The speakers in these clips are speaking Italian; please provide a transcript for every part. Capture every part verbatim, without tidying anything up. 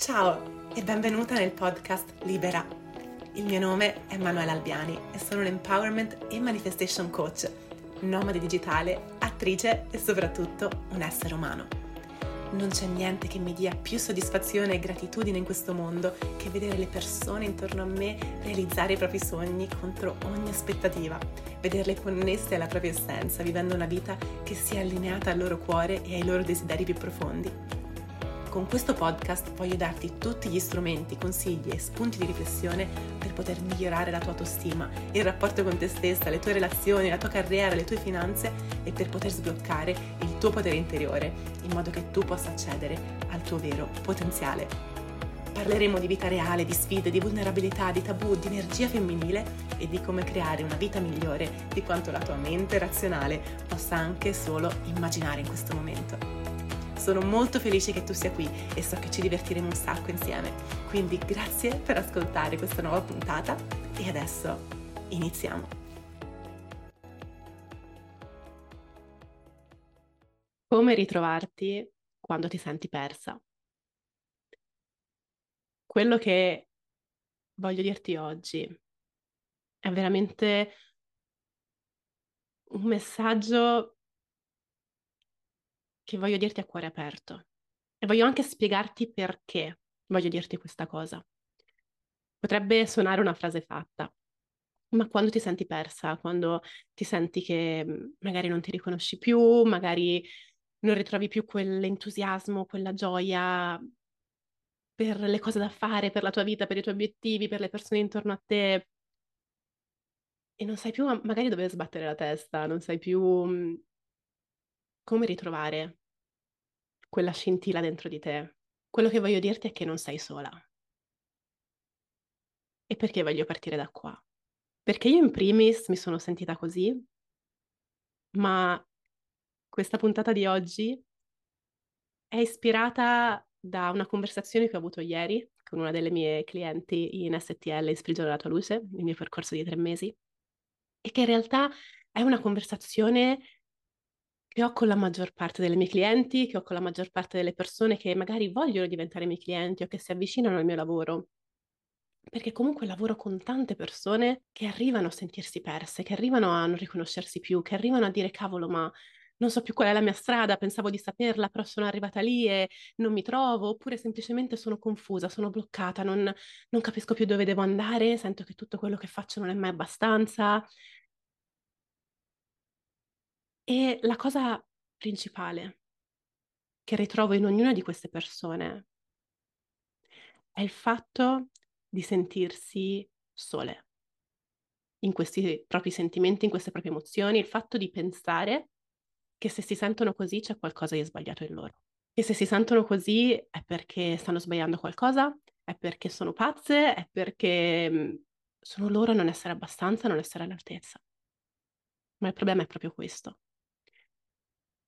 Ciao e benvenuta nel podcast Libera. Il mio nome è Manuela Albiani e sono un empowerment e manifestation coach, nomade digitale, attrice e soprattutto un essere umano. Non c'è niente che mi dia più soddisfazione e gratitudine in questo mondo che vedere le persone intorno a me realizzare i propri sogni contro ogni aspettativa, vederle connesse alla propria essenza, vivendo una vita che sia allineata al loro cuore e ai loro desideri più profondi. Con questo podcast voglio darti tutti gli strumenti, consigli e spunti di riflessione per poter migliorare la tua autostima, il rapporto con te stessa, le tue relazioni, la tua carriera, le tue finanze e per poter sbloccare il tuo potere interiore in modo che tu possa accedere al tuo vero potenziale. Parleremo di vita reale, di sfide, di vulnerabilità, di tabù, di energia femminile e di come creare una vita migliore di quanto la tua mente razionale possa anche solo immaginare in questo momento. Sono molto felice che tu sia qui e so che ci divertiremo un sacco insieme, quindi grazie per ascoltare questa nuova puntata e adesso iniziamo. Come ritrovarti quando ti senti persa? Quello che voglio dirti oggi è veramente un messaggio che voglio dirti a cuore aperto e voglio anche spiegarti perché voglio dirti questa cosa. Potrebbe suonare una frase fatta, ma quando ti senti persa, quando ti senti che magari non ti riconosci più, magari non ritrovi più quell'entusiasmo, quella gioia per le cose da fare, per la tua vita, per i tuoi obiettivi, per le persone intorno a te e non sai più magari dove sbattere la testa, non sai più come ritrovare quella scintilla dentro di te. Quello che voglio dirti è che non sei sola. E perché voglio partire da qua? Perché io in primis mi sono sentita così, ma questa puntata di oggi è ispirata da una conversazione che ho avuto ieri con una delle mie clienti in S T L, in Sprigiona la Tua Luce, il mio percorso di tre mesi, e che in realtà è una conversazione che ho con la maggior parte delle mie clienti, che ho con la maggior parte delle persone che magari vogliono diventare miei clienti o che si avvicinano al mio lavoro, perché comunque lavoro con tante persone che arrivano a sentirsi perse, che arrivano a non riconoscersi più, che arrivano a dire cavolo ma non so più qual è la mia strada, pensavo di saperla però sono arrivata lì e non mi trovo, oppure semplicemente sono confusa, sono bloccata, non, non capisco più dove devo andare, sento che tutto quello che faccio non è mai abbastanza. E la cosa principale che ritrovo in ognuna di queste persone è il fatto di sentirsi sole in questi propri sentimenti, in queste proprie emozioni, il fatto di pensare che se si sentono così c'è qualcosa di sbagliato in loro. E se si sentono così è perché stanno sbagliando qualcosa, è perché sono pazze, è perché sono loro a non essere abbastanza, a non essere all'altezza. Ma il problema è proprio questo.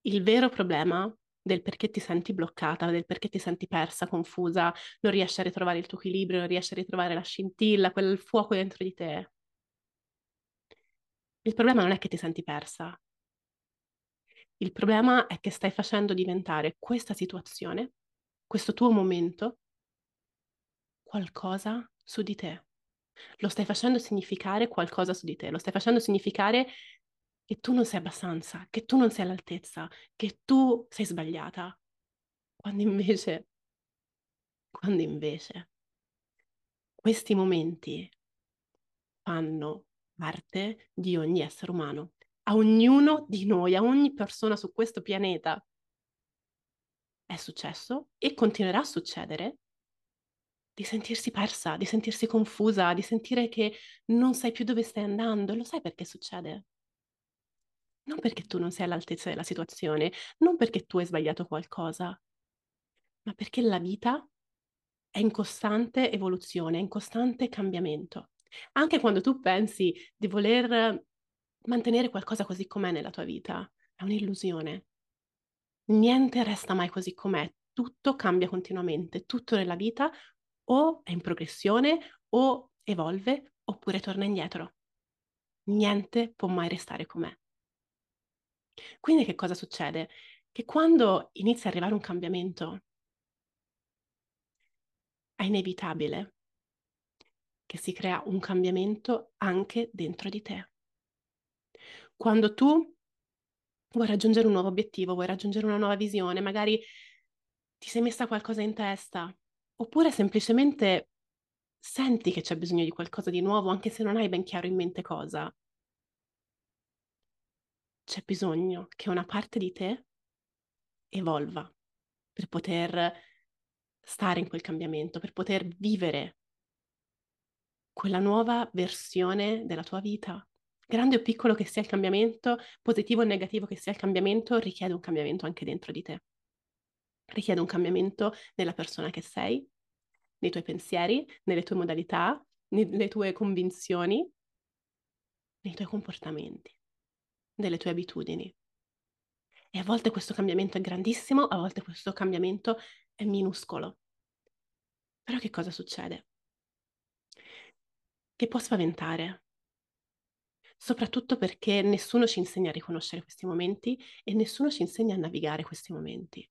Il vero problema del perché ti senti bloccata, del perché ti senti persa, confusa, non riesci a ritrovare il tuo equilibrio, non riesci a ritrovare la scintilla, quel fuoco dentro di te. Il problema non è che ti senti persa. Il problema è che stai facendo diventare questa situazione, questo tuo momento, qualcosa su di te. Lo stai facendo significare qualcosa su di te, lo stai facendo significare che tu non sei abbastanza, che tu non sei all'altezza, che tu sei sbagliata, quando invece, quando invece questi momenti fanno parte di ogni essere umano, a ognuno di noi, a ogni persona su questo pianeta è successo e continuerà a succedere di sentirsi persa, di sentirsi confusa, di sentire che non sai più dove stai andando, lo sai perché succede? Non perché tu non sei all'altezza della situazione, non perché tu hai sbagliato qualcosa, ma perché la vita è in costante evoluzione, è in costante cambiamento. Anche quando tu pensi di voler mantenere qualcosa così com'è nella tua vita, è un'illusione. Niente resta mai così com'è, tutto cambia continuamente, tutto nella vita o è in progressione, o evolve, oppure torna indietro. Niente può mai restare com'è. Quindi che cosa succede? Che quando inizia ad arrivare un cambiamento, è inevitabile che si crea un cambiamento anche dentro di te. Quando tu vuoi raggiungere un nuovo obiettivo, vuoi raggiungere una nuova visione, magari ti sei messa qualcosa in testa, oppure semplicemente senti che c'è bisogno di qualcosa di nuovo, anche se non hai ben chiaro in mente cosa. C'è bisogno che una parte di te evolva per poter stare in quel cambiamento, per poter vivere quella nuova versione della tua vita. Grande o piccolo che sia il cambiamento, positivo o negativo che sia il cambiamento, richiede un cambiamento anche dentro di te. Richiede un cambiamento nella persona che sei, nei tuoi pensieri, nelle tue modalità, nelle tue convinzioni, nei tuoi comportamenti, nelle tue abitudini. E a volte questo cambiamento è grandissimo, a volte questo cambiamento è minuscolo. Però che cosa succede? Che può spaventare. Soprattutto perché nessuno ci insegna a riconoscere questi momenti e nessuno ci insegna a navigare questi momenti.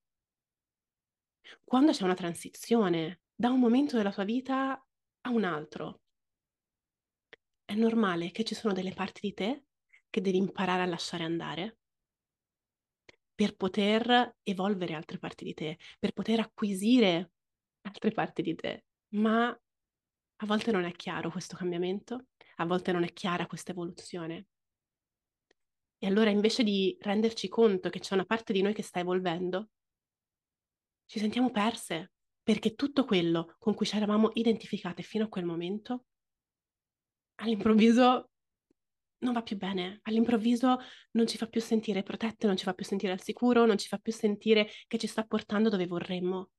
Quando c'è una transizione da un momento della tua vita a un altro, è normale che ci sono delle parti di te che devi imparare a lasciare andare per poter evolvere altre parti di te, per poter acquisire altre parti di te. Ma a volte non è chiaro questo cambiamento. A volte non è chiara questa evoluzione. E allora invece di renderci conto che c'è una parte di noi che sta evolvendo, ci sentiamo perse, perché tutto quello con cui ci eravamo identificate fino a quel momento, all'improvviso non va più bene, all'improvviso non ci fa più sentire protette, non ci fa più sentire al sicuro, non ci fa più sentire che ci sta portando dove vorremmo.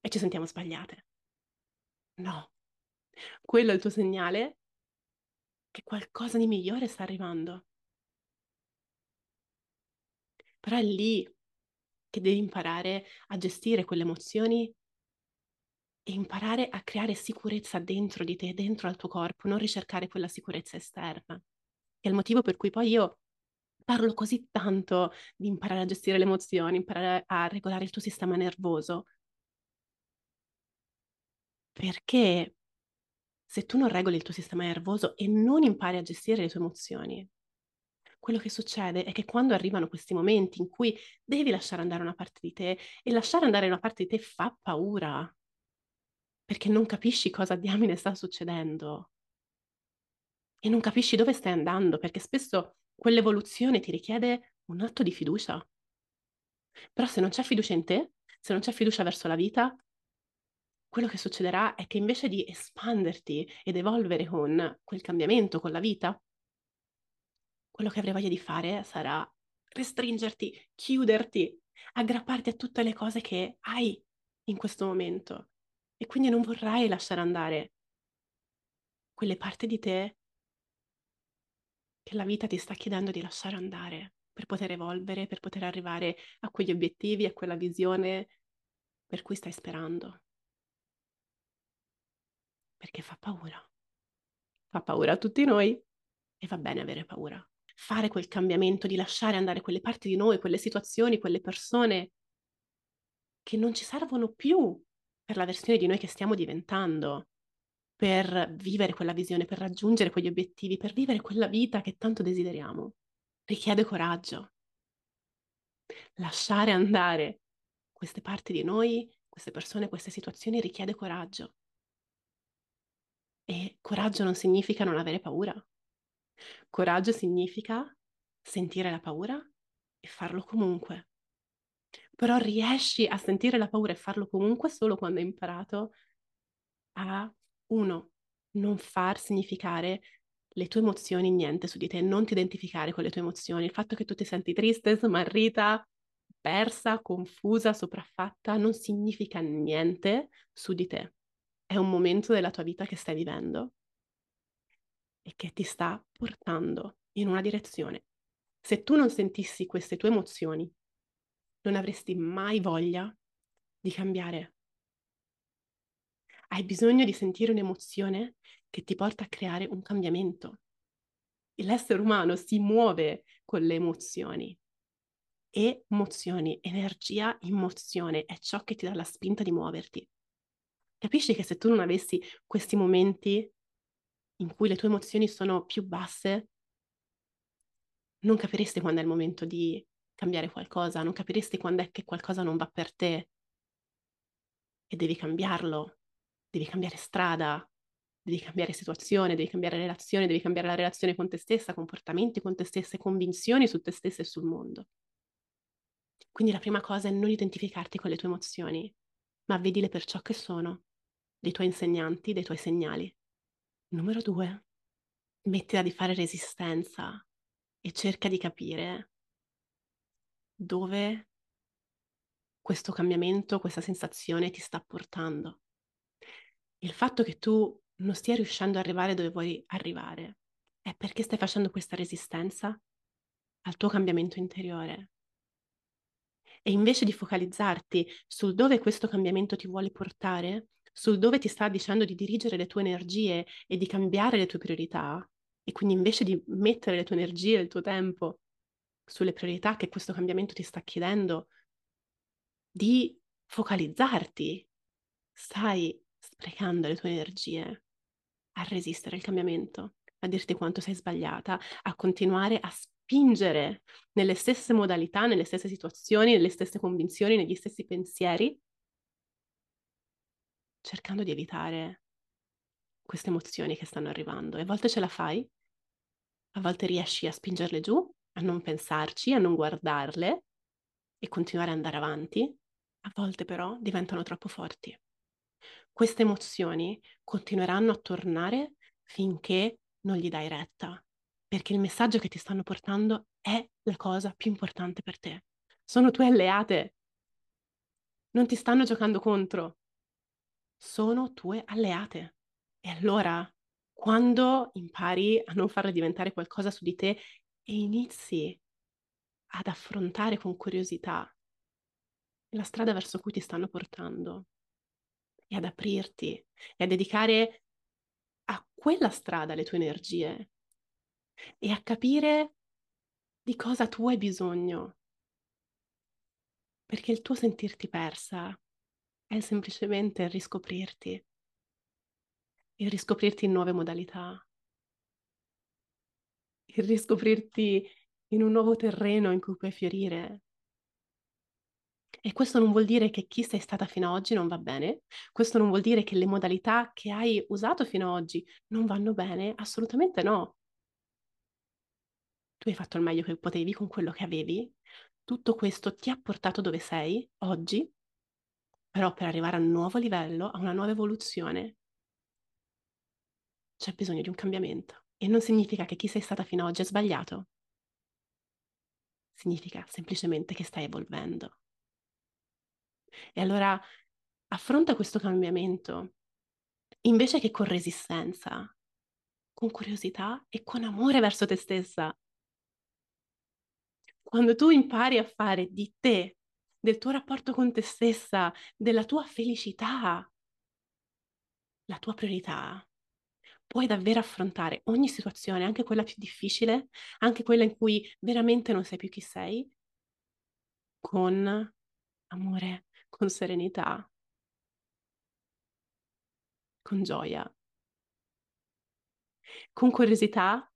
E ci sentiamo sbagliate. No. Quello è il tuo segnale che qualcosa di migliore sta arrivando. Però è lì che devi imparare a gestire quelle emozioni e imparare a creare sicurezza dentro di te, dentro al tuo corpo, non ricercare quella sicurezza esterna. È il motivo per cui poi io parlo così tanto di imparare a gestire le emozioni, imparare a regolare il tuo sistema nervoso. Perché se tu non regoli il tuo sistema nervoso e non impari a gestire le tue emozioni, quello che succede è che quando arrivano questi momenti in cui devi lasciare andare una parte di te, e lasciare andare una parte di te fa paura, perché non capisci cosa diamine sta succedendo e non capisci dove stai andando, perché spesso quell'evoluzione ti richiede un atto di fiducia. Però se non c'è fiducia in te, se non c'è fiducia verso la vita, quello che succederà è che invece di espanderti ed evolvere con quel cambiamento, con la vita, quello che avrai voglia di fare sarà restringerti, chiuderti, aggrapparti a tutte le cose che hai in questo momento. E quindi non vorrai lasciare andare quelle parti di te che la vita ti sta chiedendo di lasciare andare per poter evolvere, per poter arrivare a quegli obiettivi, a quella visione per cui stai sperando. Perché fa paura, fa paura a tutti noi e va bene avere paura. Fare quel cambiamento, di lasciare andare quelle parti di noi, quelle situazioni, quelle persone che non ci servono più per la versione di noi che stiamo diventando, per vivere quella visione, per raggiungere quegli obiettivi, per vivere quella vita che tanto desideriamo, richiede coraggio. Lasciare andare queste parti di noi, queste persone, queste situazioni richiede coraggio. E coraggio non significa non avere paura. Coraggio significa sentire la paura e farlo comunque. Però riesci a sentire la paura e farlo comunque solo quando hai imparato a, uno, non far significare le tue emozioni niente su di te, non ti identificare con le tue emozioni. Il fatto che tu ti senti triste, smarrita, persa, confusa, sopraffatta, non significa niente su di te. È un momento della tua vita che stai vivendo e che ti sta portando in una direzione. Se tu non sentissi queste tue emozioni, non avresti mai voglia di cambiare. Hai bisogno di sentire un'emozione che ti porta a creare un cambiamento. L'essere umano si muove con le emozioni. Emozioni, energia in mozione, è ciò che ti dà la spinta di muoverti. Capisci che se tu non avessi questi momenti in cui le tue emozioni sono più basse, non capiresti quando è il momento di cambiare qualcosa, non capiresti quando è che qualcosa non va per te e devi cambiarlo, devi cambiare strada, devi cambiare situazione, devi cambiare relazione, devi cambiare la relazione con te stessa, comportamenti con te stessa, convinzioni su te stessa e sul mondo. Quindi la prima cosa è non identificarti con le tue emozioni, ma vedile per ciò che sono, dei tuoi insegnanti, dei tuoi segnali. Numero due, mettila di fare resistenza e cerca di capire dove questo cambiamento, questa sensazione ti sta portando. Il fatto che tu non stia riuscendo ad arrivare dove vuoi arrivare è perché stai facendo questa resistenza al tuo cambiamento interiore. E invece di focalizzarti sul dove questo cambiamento ti vuole portare, sul dove ti sta dicendo di dirigere le tue energie e di cambiare le tue priorità, e quindi invece di mettere le tue energie e il tuo tempo sulle priorità che questo cambiamento ti sta chiedendo di focalizzarti, stai sprecando le tue energie a resistere al cambiamento, a dirti quanto sei sbagliata, a continuare a spingere nelle stesse modalità, nelle stesse situazioni, nelle stesse convinzioni, negli stessi pensieri, cercando di evitare queste emozioni che stanno arrivando. E a volte ce la fai, a volte riesci a spingerle giù, a non pensarci, a non guardarle e continuare ad andare avanti, a volte però diventano troppo forti. Queste emozioni continueranno a tornare finché non gli dai retta, perché il messaggio che ti stanno portando è la cosa più importante per te. Sono tue alleate, non ti stanno giocando contro, sono tue alleate. E allora, quando impari a non farle diventare qualcosa su di te e inizi ad affrontare con curiosità la strada verso cui ti stanno portando, e ad aprirti e a dedicare a quella strada le tue energie e a capire di cosa tu hai bisogno, perché il tuo sentirti persa è semplicemente il riscoprirti, il riscoprirti in nuove modalità, il riscoprirti in un nuovo terreno in cui puoi fiorire. E questo non vuol dire che chi sei stata fino ad oggi non va bene, questo non vuol dire che le modalità che hai usato fino ad oggi non vanno bene, assolutamente no. Tu hai fatto il meglio che potevi con quello che avevi, tutto questo ti ha portato dove sei oggi, però per arrivare a un nuovo livello, a una nuova evoluzione, c'è bisogno di un cambiamento. E non significa che chi sei stata fino ad oggi è sbagliato, significa semplicemente che stai evolvendo. E allora affronta questo cambiamento invece che con resistenza, con curiosità e con amore verso te stessa. Quando tu impari a fare di te, del tuo rapporto con te stessa, della tua felicità, la tua priorità, puoi davvero affrontare ogni situazione, anche quella più difficile, anche quella in cui veramente non sai più chi sei, con amore, con serenità, con gioia, con curiosità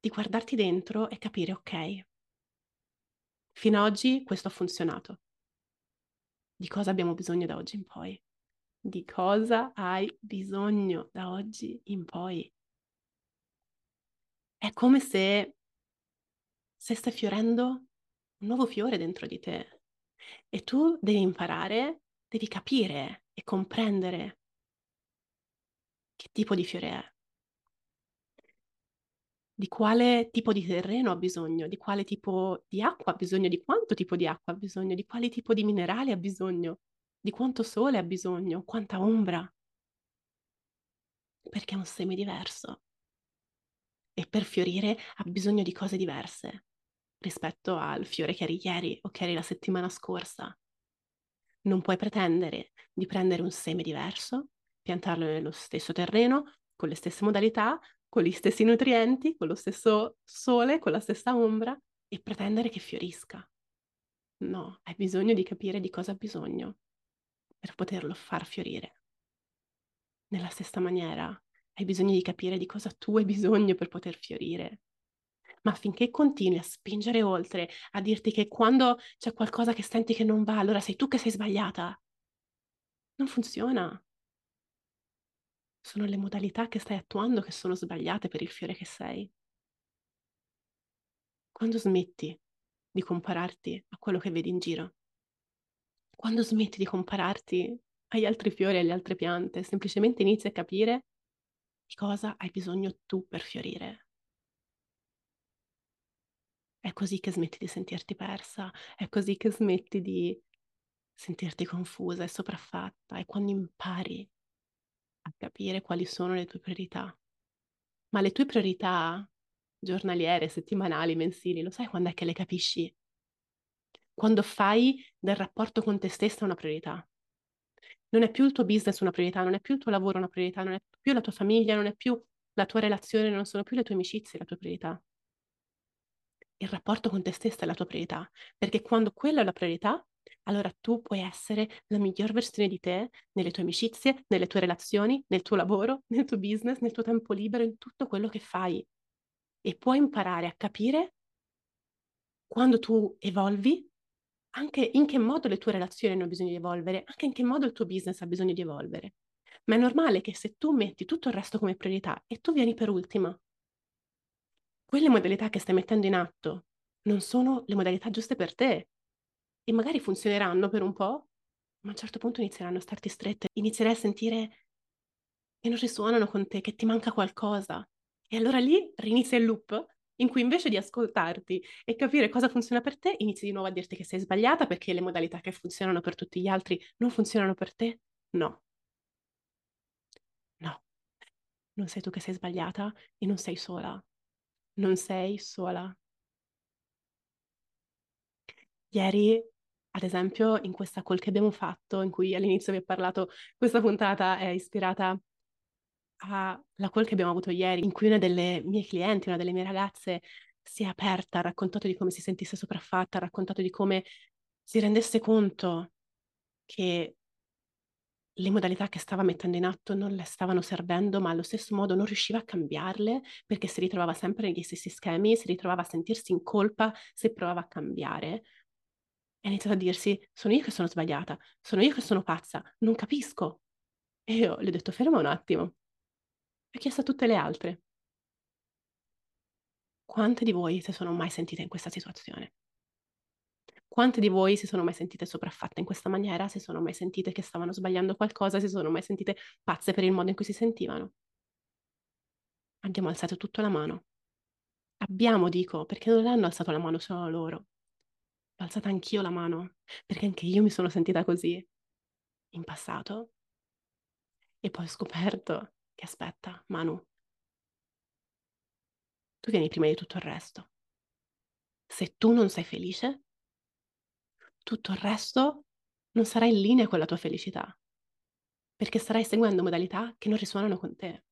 di guardarti dentro e capire, ok, fino ad oggi questo ha funzionato, di cosa abbiamo bisogno da oggi in poi? Di cosa hai bisogno da oggi in poi? È come se, se stai fiorendo un nuovo fiore dentro di te. E tu devi imparare, devi capire e comprendere che tipo di fiore è, di quale tipo di terreno ha bisogno, di quale tipo di acqua ha bisogno, di quanto tipo di acqua ha bisogno, di quale tipo di minerali ha bisogno, di quanto sole ha bisogno, quanta ombra, perché è un seme diverso e per fiorire ha bisogno di cose diverse rispetto al fiore che eri ieri o che eri la settimana scorsa. Non puoi pretendere di prendere un seme diverso, piantarlo nello stesso terreno, con le stesse modalità, con gli stessi nutrienti, con lo stesso sole, con la stessa ombra, e pretendere che fiorisca. No, hai bisogno di capire di cosa ha bisogno. per poterlo far fiorire. Nella stessa maniera hai bisogno di capire di cosa tu hai bisogno per poter fiorire. Ma finché continui a spingere oltre, a dirti che quando c'è qualcosa che senti che non va, allora sei tu che sei sbagliata, non funziona. Sono le modalità che stai attuando che sono sbagliate per il fiore che sei. Quando smetti di compararti a quello che vedi in giro, quando smetti di compararti agli altri fiori e alle altre piante, semplicemente inizi a capire di cosa hai bisogno tu per fiorire. È così che smetti di sentirti persa, è così che smetti di sentirti confusa e sopraffatta, è quando impari a capire quali sono le tue priorità. Ma le tue priorità giornaliere, settimanali, mensili, lo sai quando è che le capisci? Quando fai del rapporto con te stessa una priorità. Non è più il tuo business una priorità, non è più il tuo lavoro una priorità, non è più la tua famiglia, non è più la tua relazione, non sono più le tue amicizie la tua priorità. Il rapporto con te stessa è la tua priorità, perché quando quella è la priorità, allora tu puoi essere la miglior versione di te nelle tue amicizie, nelle tue relazioni, nel tuo lavoro, nel tuo business, nel tuo tempo libero, in tutto quello che fai. E puoi imparare a capire quando tu evolvi, anche in che modo le tue relazioni hanno bisogno di evolvere, anche in che modo il tuo business ha bisogno di evolvere. Ma è normale che se tu metti tutto il resto come priorità e tu vieni per ultima, quelle modalità che stai mettendo in atto non sono le modalità giuste per te e magari funzioneranno per un po', ma a un certo punto inizieranno a starti strette, inizierai a sentire che non risuonano con te, che ti manca qualcosa. E allora lì rinizia il loop in cui invece di ascoltarti e capire cosa funziona per te, inizi di nuovo a dirti che sei sbagliata perché le modalità che funzionano per tutti gli altri non funzionano per te. No. No. Non sei tu che sei sbagliata e non sei sola. Non sei sola. Ieri, ad esempio, in questa call che abbiamo fatto, in cui all'inizio vi ho parlato, questa puntata è ispirata alla call che abbiamo avuto ieri, in cui una delle mie clienti, una delle mie ragazze, si è aperta, ha raccontato di come si sentisse sopraffatta, ha raccontato di come si rendesse conto che le modalità che stava mettendo in atto non le stavano servendo, ma allo stesso modo non riusciva a cambiarle perché si ritrovava sempre negli stessi schemi, si ritrovava a sentirsi in colpa se provava a cambiare. E ha iniziato a dirsi, sono io che sono sbagliata, sono io che sono pazza, non capisco. E io le ho detto, ferma un attimo. Ho chiesto a tutte le altre. Quante di voi si sono mai sentite in questa situazione? Quante di voi si sono mai sentite sopraffatte in questa maniera? Si sono mai sentite che stavano sbagliando qualcosa? Si sono mai sentite pazze per il modo in cui si sentivano? Abbiamo alzato tutta la mano. Abbiamo, dico, perché non hanno alzato la mano solo loro. L'ho alzata anch'io la mano, perché anche io mi sono sentita così in passato. E poi ho scoperto che, aspetta, Manu, tu vieni prima di tutto il resto. Se tu non sei felice, tutto il resto non sarà in linea con la tua felicità, perché starai seguendo modalità che non risuonano con te.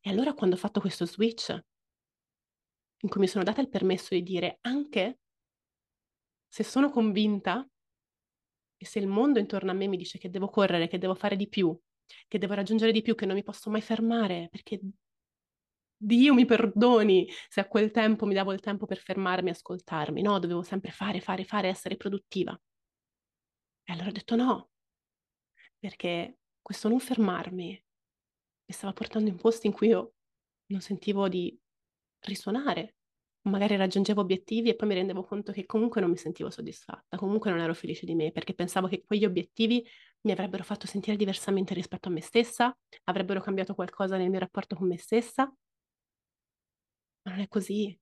E allora quando ho fatto questo switch, in cui mi sono data il permesso di dire, anche se sono convinta e se il mondo intorno a me mi dice che devo correre, che devo fare di più, che devo raggiungere di più, che non mi posso mai fermare, perché Dio mi perdoni se a quel tempo mi davo il tempo per fermarmi e ascoltarmi, no? Dovevo sempre fare, fare, fare, essere produttiva. E allora ho detto no, perché questo non fermarmi mi stava portando in posti in cui io non sentivo di risuonare, magari raggiungevo obiettivi e poi mi rendevo conto che comunque non mi sentivo soddisfatta, comunque non ero felice di me, perché pensavo che quegli obiettivi mi avrebbero fatto sentire diversamente rispetto a me stessa, avrebbero cambiato qualcosa nel mio rapporto con me stessa. Ma non è così.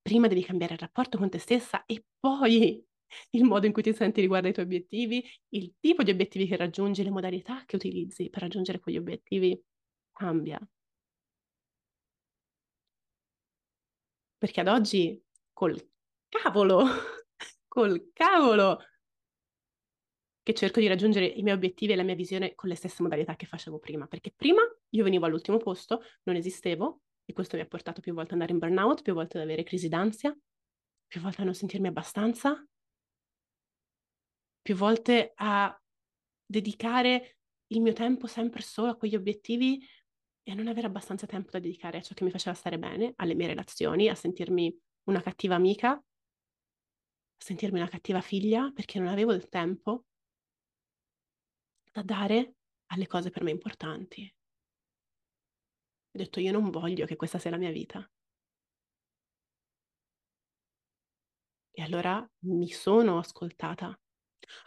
Prima devi cambiare il rapporto con te stessa e poi il modo in cui ti senti riguardo ai tuoi obiettivi, il tipo di obiettivi che raggiungi, le modalità che utilizzi per raggiungere quegli obiettivi, cambia. Perché ad oggi, col cavolo, col cavolo, che cerco di raggiungere i miei obiettivi e la mia visione con le stesse modalità che facevo prima. Perché prima io venivo all'ultimo posto, non esistevo, e questo mi ha portato più volte ad andare in burnout, più volte ad avere crisi d'ansia, più volte a non sentirmi abbastanza, più volte a dedicare il mio tempo sempre solo a quegli obiettivi e a non avere abbastanza tempo da dedicare a ciò che mi faceva stare bene, alle mie relazioni, a sentirmi una cattiva amica, a sentirmi una cattiva figlia, perché non avevo il tempo da dare alle cose per me importanti. Ho detto, io non voglio che questa sia la mia vita. E allora mi sono ascoltata.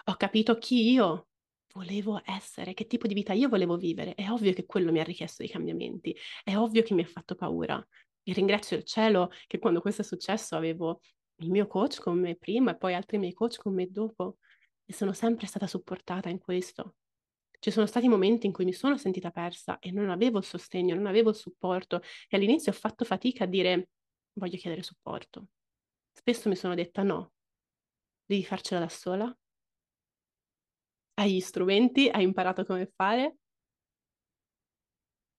Ho capito chi io volevo essere, che tipo di vita io volevo vivere. È ovvio che quello mi ha richiesto dei cambiamenti. È ovvio che mi ha fatto paura. E ringrazio il cielo che quando questo è successo avevo il mio coach con me prima e poi altri miei coach con me dopo. E sono sempre stata supportata in questo. Ci sono stati momenti in cui mi sono sentita persa e non avevo il sostegno, non avevo il supporto. E all'inizio ho fatto fatica a dire, voglio chiedere supporto. Spesso mi sono detta, no, devi farcela da sola. Hai gli strumenti, hai imparato come fare.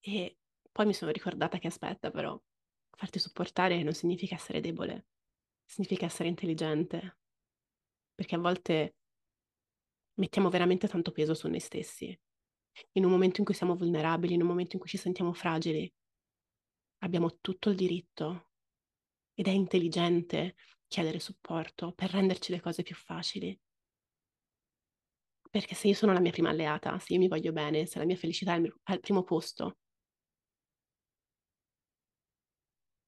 E poi mi sono ricordata che aspetta però, farti supportare non significa essere debole, significa essere intelligente. Perché a volte mettiamo veramente tanto peso su noi stessi. In un momento in cui siamo vulnerabili, in un momento in cui ci sentiamo fragili, abbiamo tutto il diritto ed è intelligente chiedere supporto per renderci le cose più facili. Perché se io sono la mia prima alleata, se io mi voglio bene, se la mia felicità è al primo posto,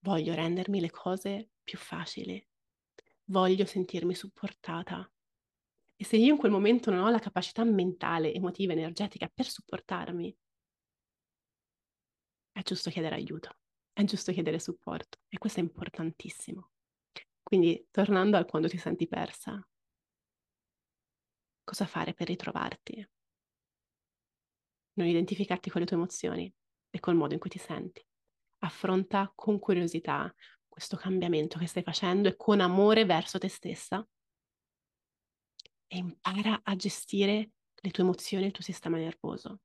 voglio rendermi le cose più facili, voglio sentirmi supportata. E se io in quel momento non ho la capacità mentale, emotiva, energetica per supportarmi, è giusto chiedere aiuto, è giusto chiedere supporto. E questo è importantissimo. Quindi, tornando al quando ti senti persa, cosa fare per ritrovarti? Non identificarti con le tue emozioni e col modo in cui ti senti. Affronta con curiosità questo cambiamento che stai facendo e con amore verso te stessa. E impara a gestire le tue emozioni e il tuo sistema nervoso.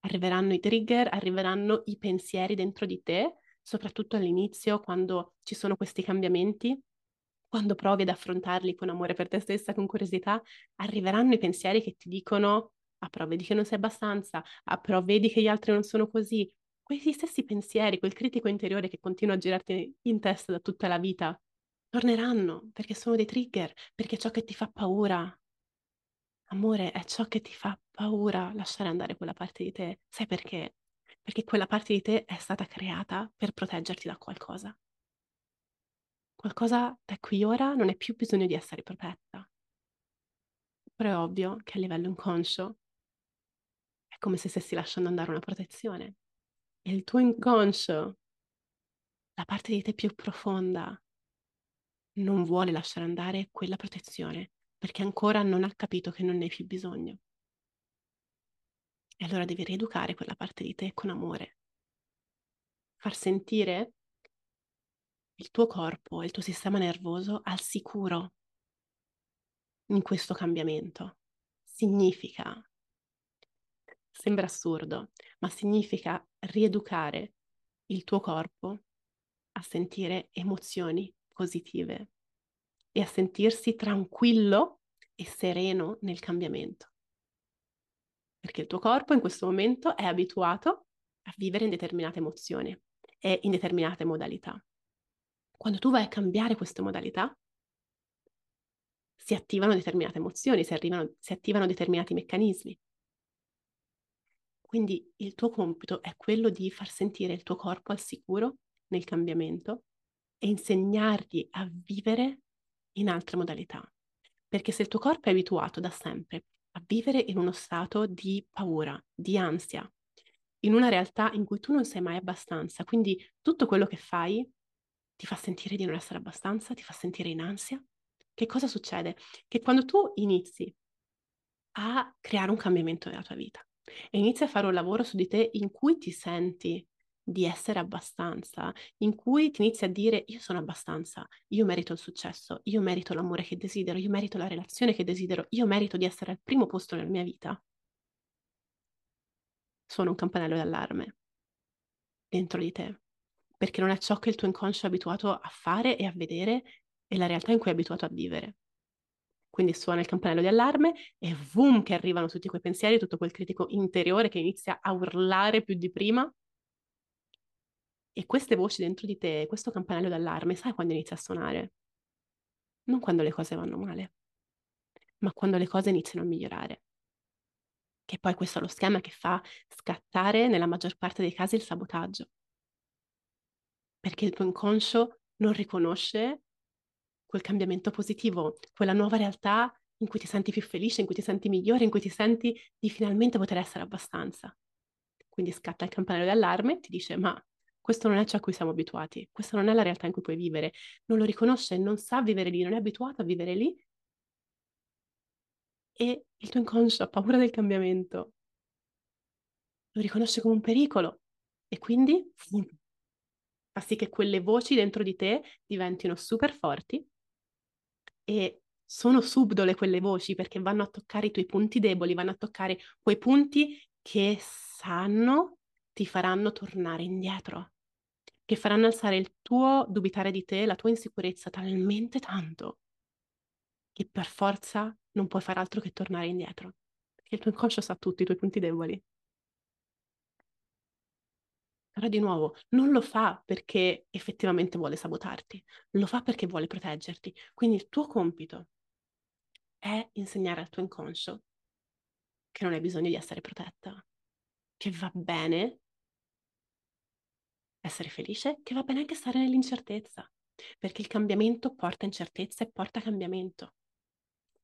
Arriveranno i trigger, arriveranno i pensieri dentro di te, soprattutto all'inizio, quando ci sono questi cambiamenti, quando provi ad affrontarli con amore per te stessa, con curiosità, arriveranno i pensieri che ti dicono ah, però vedi che non sei abbastanza, ah, però vedi che gli altri non sono così. Questi stessi pensieri, quel critico interiore che continua a girarti in testa da tutta la vita, torneranno perché sono dei trigger, perché è ciò che ti fa paura. Amore, è ciò che ti fa paura lasciare andare quella parte di te. Sai perché? Perché quella parte di te è stata creata per proteggerti da qualcosa. Qualcosa da cui ora non hai più bisogno di essere protetta. Però è ovvio che a livello inconscio è come se stessi lasciando andare una protezione. E il tuo inconscio, la parte di te più profonda, non vuole lasciare andare quella protezione, perché ancora non ha capito che non ne hai più bisogno. E allora devi rieducare quella parte di te con amore. Far sentire il tuo corpo e il tuo sistema nervoso al sicuro in questo cambiamento. Significa, sembra assurdo, ma significa rieducare il tuo corpo a sentire emozioni positive e a sentirsi tranquillo e sereno nel cambiamento. Perché il tuo corpo in questo momento è abituato a vivere in determinate emozioni e in determinate modalità. Quando tu vai a cambiare queste modalità, si attivano determinate emozioni, si, arrivano, si attivano determinati meccanismi. Quindi il tuo compito è quello di far sentire il tuo corpo al sicuro nel cambiamento e insegnargli a vivere in altre modalità, perché se il tuo corpo è abituato da sempre a vivere in uno stato di paura, di ansia, in una realtà in cui tu non sei mai abbastanza, quindi tutto quello che fai ti fa sentire di non essere abbastanza, ti fa sentire in ansia, che cosa succede? Che quando tu inizi a creare un cambiamento nella tua vita e inizi a fare un lavoro su di te in cui ti senti di essere abbastanza, in cui ti inizi a dire io sono abbastanza, io merito il successo, io merito l'amore che desidero, io merito la relazione che desidero, io merito di essere al primo posto nella mia vita, suona un campanello d'allarme dentro di te, perché non è ciò che il tuo inconscio è abituato a fare e a vedere, è la realtà in cui è abituato a vivere. Quindi suona il campanello di allarme e boom, che arrivano tutti quei pensieri, tutto quel critico interiore che inizia a urlare più di prima. E queste voci dentro di te, questo campanello d'allarme, sai quando inizia a suonare? Non quando le cose vanno male, ma quando le cose iniziano a migliorare. Che poi questo è lo schema che fa scattare nella maggior parte dei casi il sabotaggio. Perché il tuo inconscio non riconosce quel cambiamento positivo, quella nuova realtà in cui ti senti più felice, in cui ti senti migliore, in cui ti senti di finalmente poter essere abbastanza. Quindi scatta il campanello d'allarme e ti dice ma... questo non è ciò a cui siamo abituati, questa non è la realtà in cui puoi vivere, non lo riconosce, non sa vivere lì, non è abituato a vivere lì e il tuo inconscio ha paura del cambiamento, lo riconosce come un pericolo e quindi fa sì che quelle voci dentro di te diventino super forti e sono subdole quelle voci perché vanno a toccare i tuoi punti deboli, vanno a toccare quei punti che sanno ti faranno tornare indietro, che faranno alzare il tuo dubitare di te, la tua insicurezza talmente tanto che per forza non puoi far altro che tornare indietro, perché il tuo inconscio sa tutti i tuoi punti deboli. Però di nuovo, non lo fa perché effettivamente vuole sabotarti, lo fa perché vuole proteggerti. Quindi il tuo compito è insegnare al tuo inconscio che non hai bisogno di essere protetta, che va bene essere felice, che va bene anche stare nell'incertezza, perché il cambiamento porta incertezza e porta cambiamento.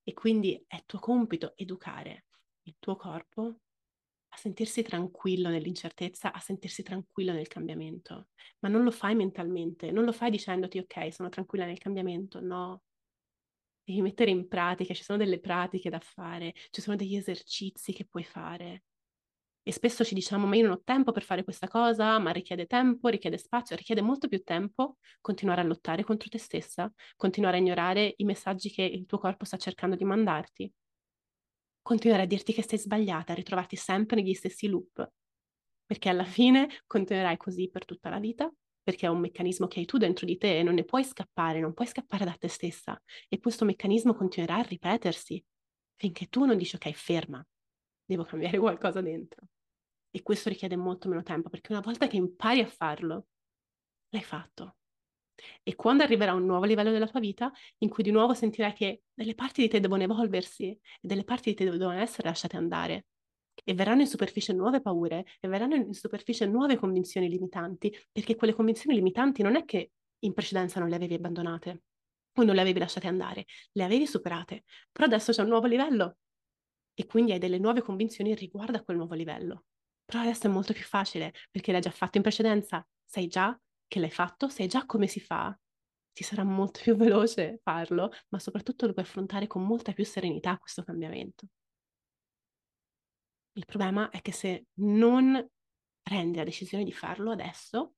E quindi è tuo compito educare il tuo corpo a sentirsi tranquillo nell'incertezza, a sentirsi tranquillo nel cambiamento. Ma non lo fai mentalmente, non lo fai dicendoti ok, sono tranquilla nel cambiamento, no. Devi mettere in pratica, ci sono delle pratiche da fare, ci sono degli esercizi che puoi fare. E spesso ci diciamo ma io non ho tempo per fare questa cosa, ma richiede tempo, richiede spazio, richiede molto più tempo continuare a lottare contro te stessa, continuare a ignorare i messaggi che il tuo corpo sta cercando di mandarti, continuare a dirti che sei sbagliata, a ritrovarti sempre negli stessi loop, perché alla fine continuerai così per tutta la vita, perché è un meccanismo che hai tu dentro di te e non ne puoi scappare, non puoi scappare da te stessa e questo meccanismo continuerà a ripetersi finché tu non dici ok, ferma, devo cambiare qualcosa dentro. E questo richiede molto meno tempo, perché una volta che impari a farlo, l'hai fatto. E quando arriverà un nuovo livello della tua vita, in cui di nuovo sentirai che delle parti di te devono evolversi, e delle parti di te devono essere lasciate andare, e verranno in superficie nuove paure, e verranno in superficie nuove convinzioni limitanti, perché quelle convinzioni limitanti non è che in precedenza non le avevi abbandonate, o non le avevi lasciate andare, le avevi superate. Però adesso c'è un nuovo livello, e quindi hai delle nuove convinzioni riguardo a quel nuovo livello. Però adesso è molto più facile, perché l'hai già fatto in precedenza, sai già che l'hai fatto, sai già come si fa, ti sarà molto più veloce farlo, ma soprattutto lo puoi affrontare con molta più serenità questo cambiamento. Il problema è che se non prendi la decisione di farlo adesso,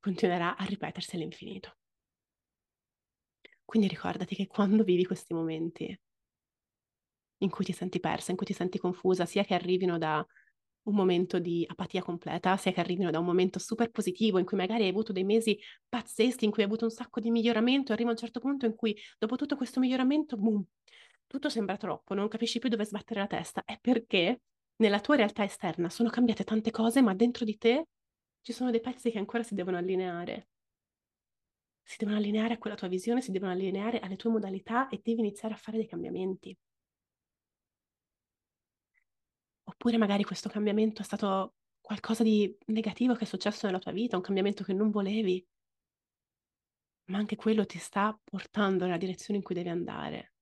continuerà a ripetersi all'infinito. Quindi ricordati che quando vivi questi momenti in cui ti senti persa, in cui ti senti confusa, sia che arrivino da un momento di apatia completa, sia che arrivino da un momento super positivo in cui magari hai avuto dei mesi pazzeschi, in cui hai avuto un sacco di miglioramento, arriva un certo punto in cui dopo tutto questo miglioramento, boom, tutto sembra troppo, non capisci più dove sbattere la testa. È perché nella tua realtà esterna sono cambiate tante cose, ma dentro di te ci sono dei pezzi che ancora si devono allineare. Si devono allineare a quella tua visione, si devono allineare alle tue modalità e devi iniziare a fare dei cambiamenti. Oppure magari questo cambiamento è stato qualcosa di negativo che è successo nella tua vita, un cambiamento che non volevi, ma anche quello ti sta portando nella direzione in cui devi andare.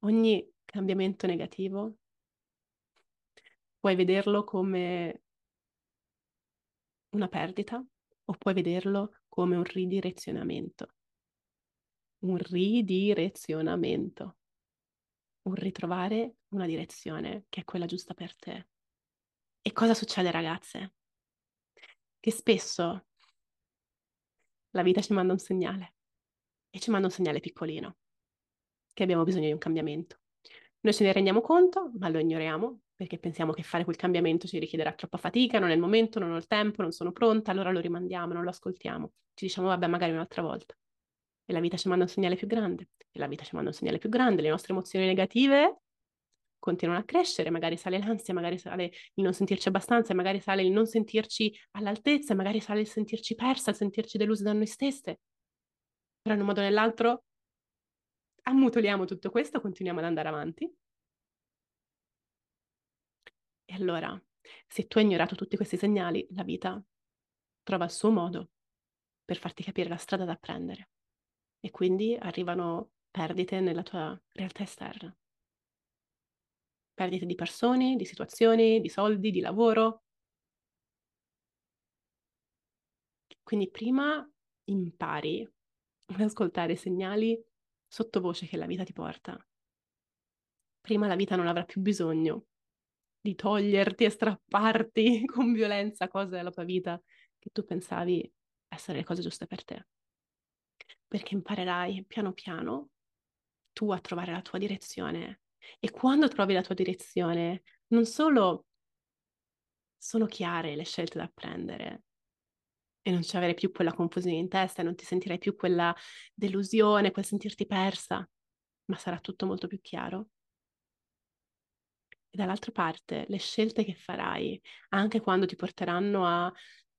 Ogni cambiamento negativo puoi vederlo come una perdita o puoi vederlo come un ridirezionamento. Un ridirezionamento. Un ritrovare una direzione che è quella giusta per te. E cosa succede, ragazze? Che spesso la vita ci manda un segnale e ci manda un segnale piccolino che abbiamo bisogno di un cambiamento. Noi ce ne rendiamo conto, ma lo ignoriamo perché pensiamo che fare quel cambiamento ci richiederà troppa fatica, non è il momento, non ho il tempo, non sono pronta, allora lo rimandiamo, non lo ascoltiamo. Ci diciamo vabbè, magari un'altra volta. e la vita ci manda un segnale più grande, e la vita ci manda un segnale più grande, le nostre emozioni negative continuano a crescere, magari sale l'ansia, magari sale il non sentirci abbastanza, magari sale il non sentirci all'altezza, magari sale il sentirci persa, il sentirci delusa da noi stesse. Però in un modo o nell'altro ammutoliamo tutto questo, continuiamo ad andare avanti. E allora, se tu hai ignorato tutti questi segnali, la vita trova il suo modo per farti capire la strada da prendere. E quindi arrivano perdite nella tua realtà esterna. Perdite di persone, di situazioni, di soldi, di lavoro. Quindi prima impari ad ascoltare i segnali sottovoce che la vita ti porta. Prima la vita non avrà più bisogno di toglierti e strapparti con violenza cose della tua vita che tu pensavi essere le cose giuste per te. Perché imparerai piano piano tu a trovare la tua direzione. E quando trovi la tua direzione, non solo sono chiare le scelte da prendere e non ci avrai più quella confusione in testa e non ti sentirai più quella delusione, quel sentirti persa, ma sarà tutto molto più chiaro. E dall'altra parte, le scelte che farai, anche quando ti porteranno a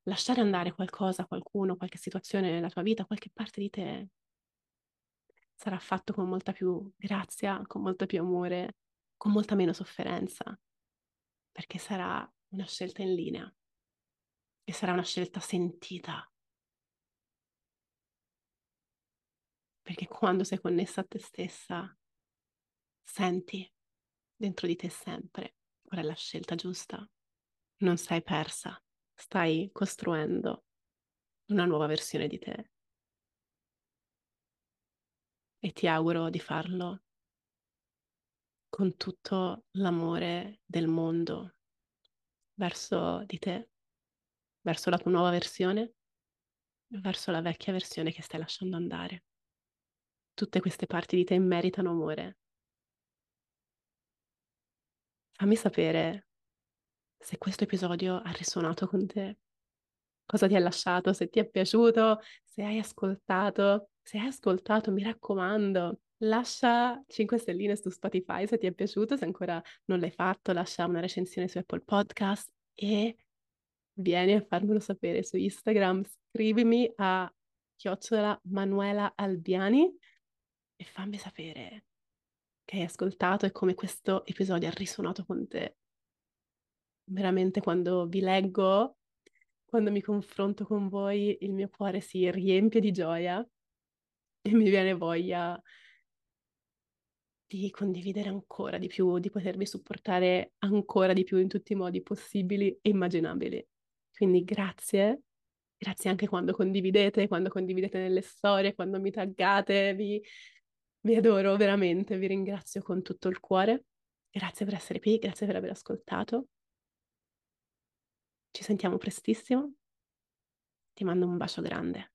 lasciare andare qualcosa, qualcuno, qualche situazione nella tua vita, qualche parte di te, sarà fatto con molta più grazia, con molto più amore, con molta meno sofferenza, perché sarà una scelta in linea e sarà una scelta sentita. Perché quando sei connessa a te stessa, senti dentro di te sempre qual è la scelta giusta. Non sei persa, stai costruendo una nuova versione di te. E ti auguro di farlo con tutto l'amore del mondo verso di te, verso la tua nuova versione, verso la vecchia versione che stai lasciando andare. Tutte queste parti di te meritano amore. Fammi sapere se questo episodio ha risuonato con te, cosa ti ha lasciato, se ti è piaciuto, se hai ascoltato. Se hai ascoltato, mi raccomando, lascia cinque stelline su Spotify se ti è piaciuto, se ancora non l'hai fatto, lascia una recensione su Apple Podcast e vieni a farmelo sapere su Instagram, scrivimi a chiocciola Manuela Albiani e fammi sapere che hai ascoltato e come questo episodio ha risuonato con te. Veramente quando vi leggo, quando mi confronto con voi, il mio cuore si riempie di gioia e mi viene voglia di condividere ancora di più, di potervi supportare ancora di più in tutti i modi possibili e immaginabili. Quindi grazie, grazie anche quando condividete, quando condividete nelle storie, quando mi taggate, vi... Vi adoro veramente, vi ringrazio con tutto il cuore. Grazie per essere qui, grazie per aver ascoltato. Ci sentiamo prestissimo. Ti mando un bacio grande.